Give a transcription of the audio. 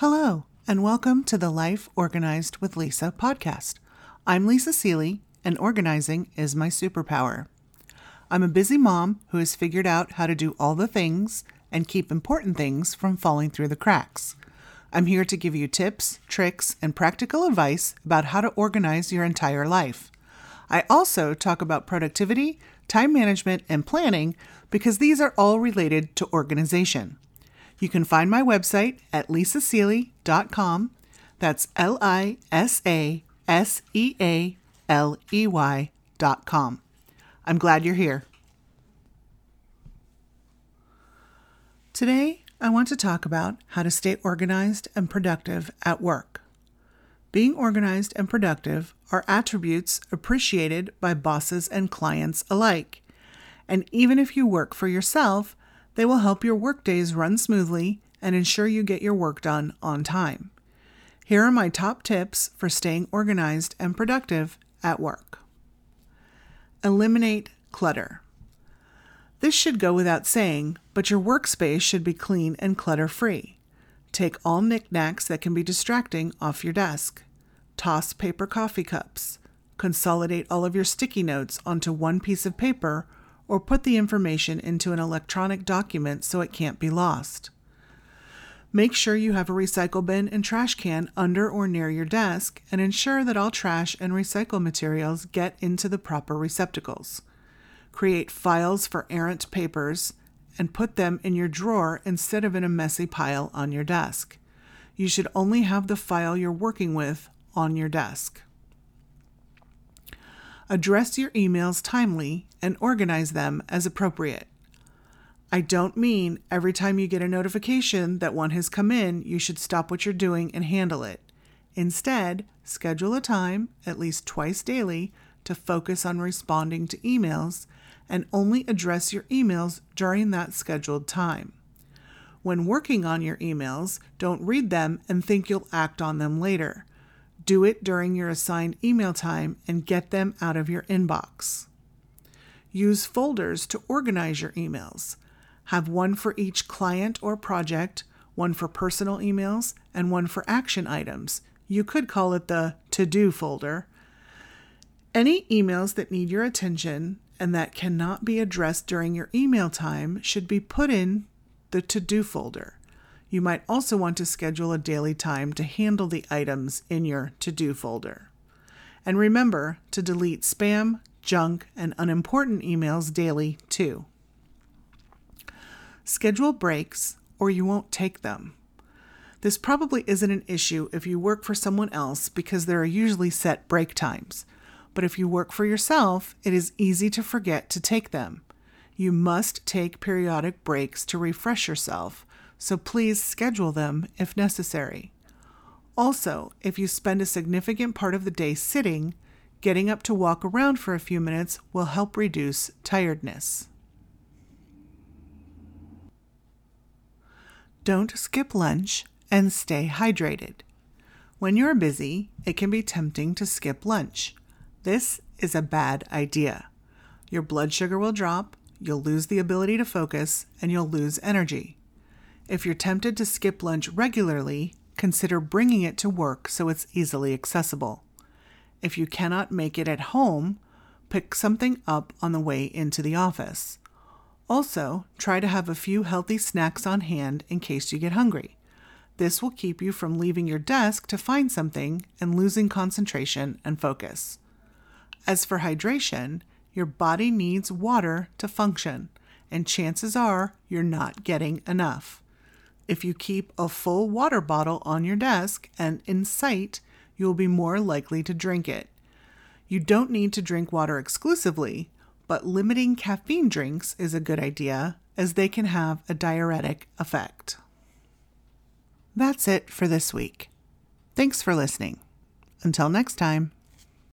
Hello, and welcome to the Life Organized with Lisa podcast. I'm Lisa Sealey, and organizing is my superpower. I'm a busy mom who has figured out how to do all the things and keep important things from falling through the cracks. I'm here to give you tips, tricks, and practical advice about how to organize your entire life. I also talk about productivity, time management, and planning because these are all related to organization. You can find my website at lisasealey.com. That's lisasealey.com. I'm glad you're here. Today, I want to talk about how to stay organized and productive at work. Being organized and productive are attributes appreciated by bosses and clients alike. And even if you work for yourself, they will help your workdays run smoothly and ensure you get your work done on time. Here are my top tips for staying organized and productive at work. Eliminate clutter. This should go without saying, but your workspace should be clean and clutter-free. Take all knickknacks that can be distracting off your desk. Toss paper coffee cups. Consolidate all of your sticky notes onto one piece of paper or put the information into an electronic document so it can't be lost. Make sure you have a recycle bin and trash can under or near your desk and ensure that all trash and recycle materials get into the proper receptacles. Create files for errant papers and put them in your drawer instead of in a messy pile on your desk. You should only have the file you're working with on your desk. Address your emails timely and organize them as appropriate. I don't mean every time you get a notification that one has come in, you should stop what you're doing and handle it. Instead, schedule a time, at least twice daily, to focus on responding to emails and only address your emails during that scheduled time. When working on your emails, don't read them and think you'll act on them later. Do it during your assigned email time and get them out of your inbox. Use folders to organize your emails. Have one for each client or project, one for personal emails, and one for action items. You could call it the to-do folder. Any emails that need your attention and that cannot be addressed during your email time should be put in the to-do folder. You might also want to schedule a daily time to handle the items in your to-do folder. And remember to delete spam, junk, and unimportant emails daily too. Schedule breaks or you won't take them. This probably isn't an issue if you work for someone else because there are usually set break times. But if you work for yourself, it is easy to forget to take them. You must take periodic breaks to refresh yourself, so please schedule them if necessary. Also, if you spend a significant part of the day sitting, getting up to walk around for a few minutes will help reduce tiredness. Don't skip lunch and stay hydrated. When you're busy, it can be tempting to skip lunch. This is a bad idea. Your blood sugar will drop, you'll lose the ability to focus, and you'll lose energy. If you're tempted to skip lunch regularly, consider bringing it to work so it's easily accessible. If you cannot make it at home, pick something up on the way into the office. Also, try to have a few healthy snacks on hand in case you get hungry. This will keep you from leaving your desk to find something and losing concentration and focus. As for hydration, your body needs water to function, and chances are you're not getting enough. If you keep a full water bottle on your desk and in sight, you'll be more likely to drink it. You don't need to drink water exclusively, but limiting caffeine drinks is a good idea as they can have a diuretic effect. That's it for this week. Thanks for listening. Until next time.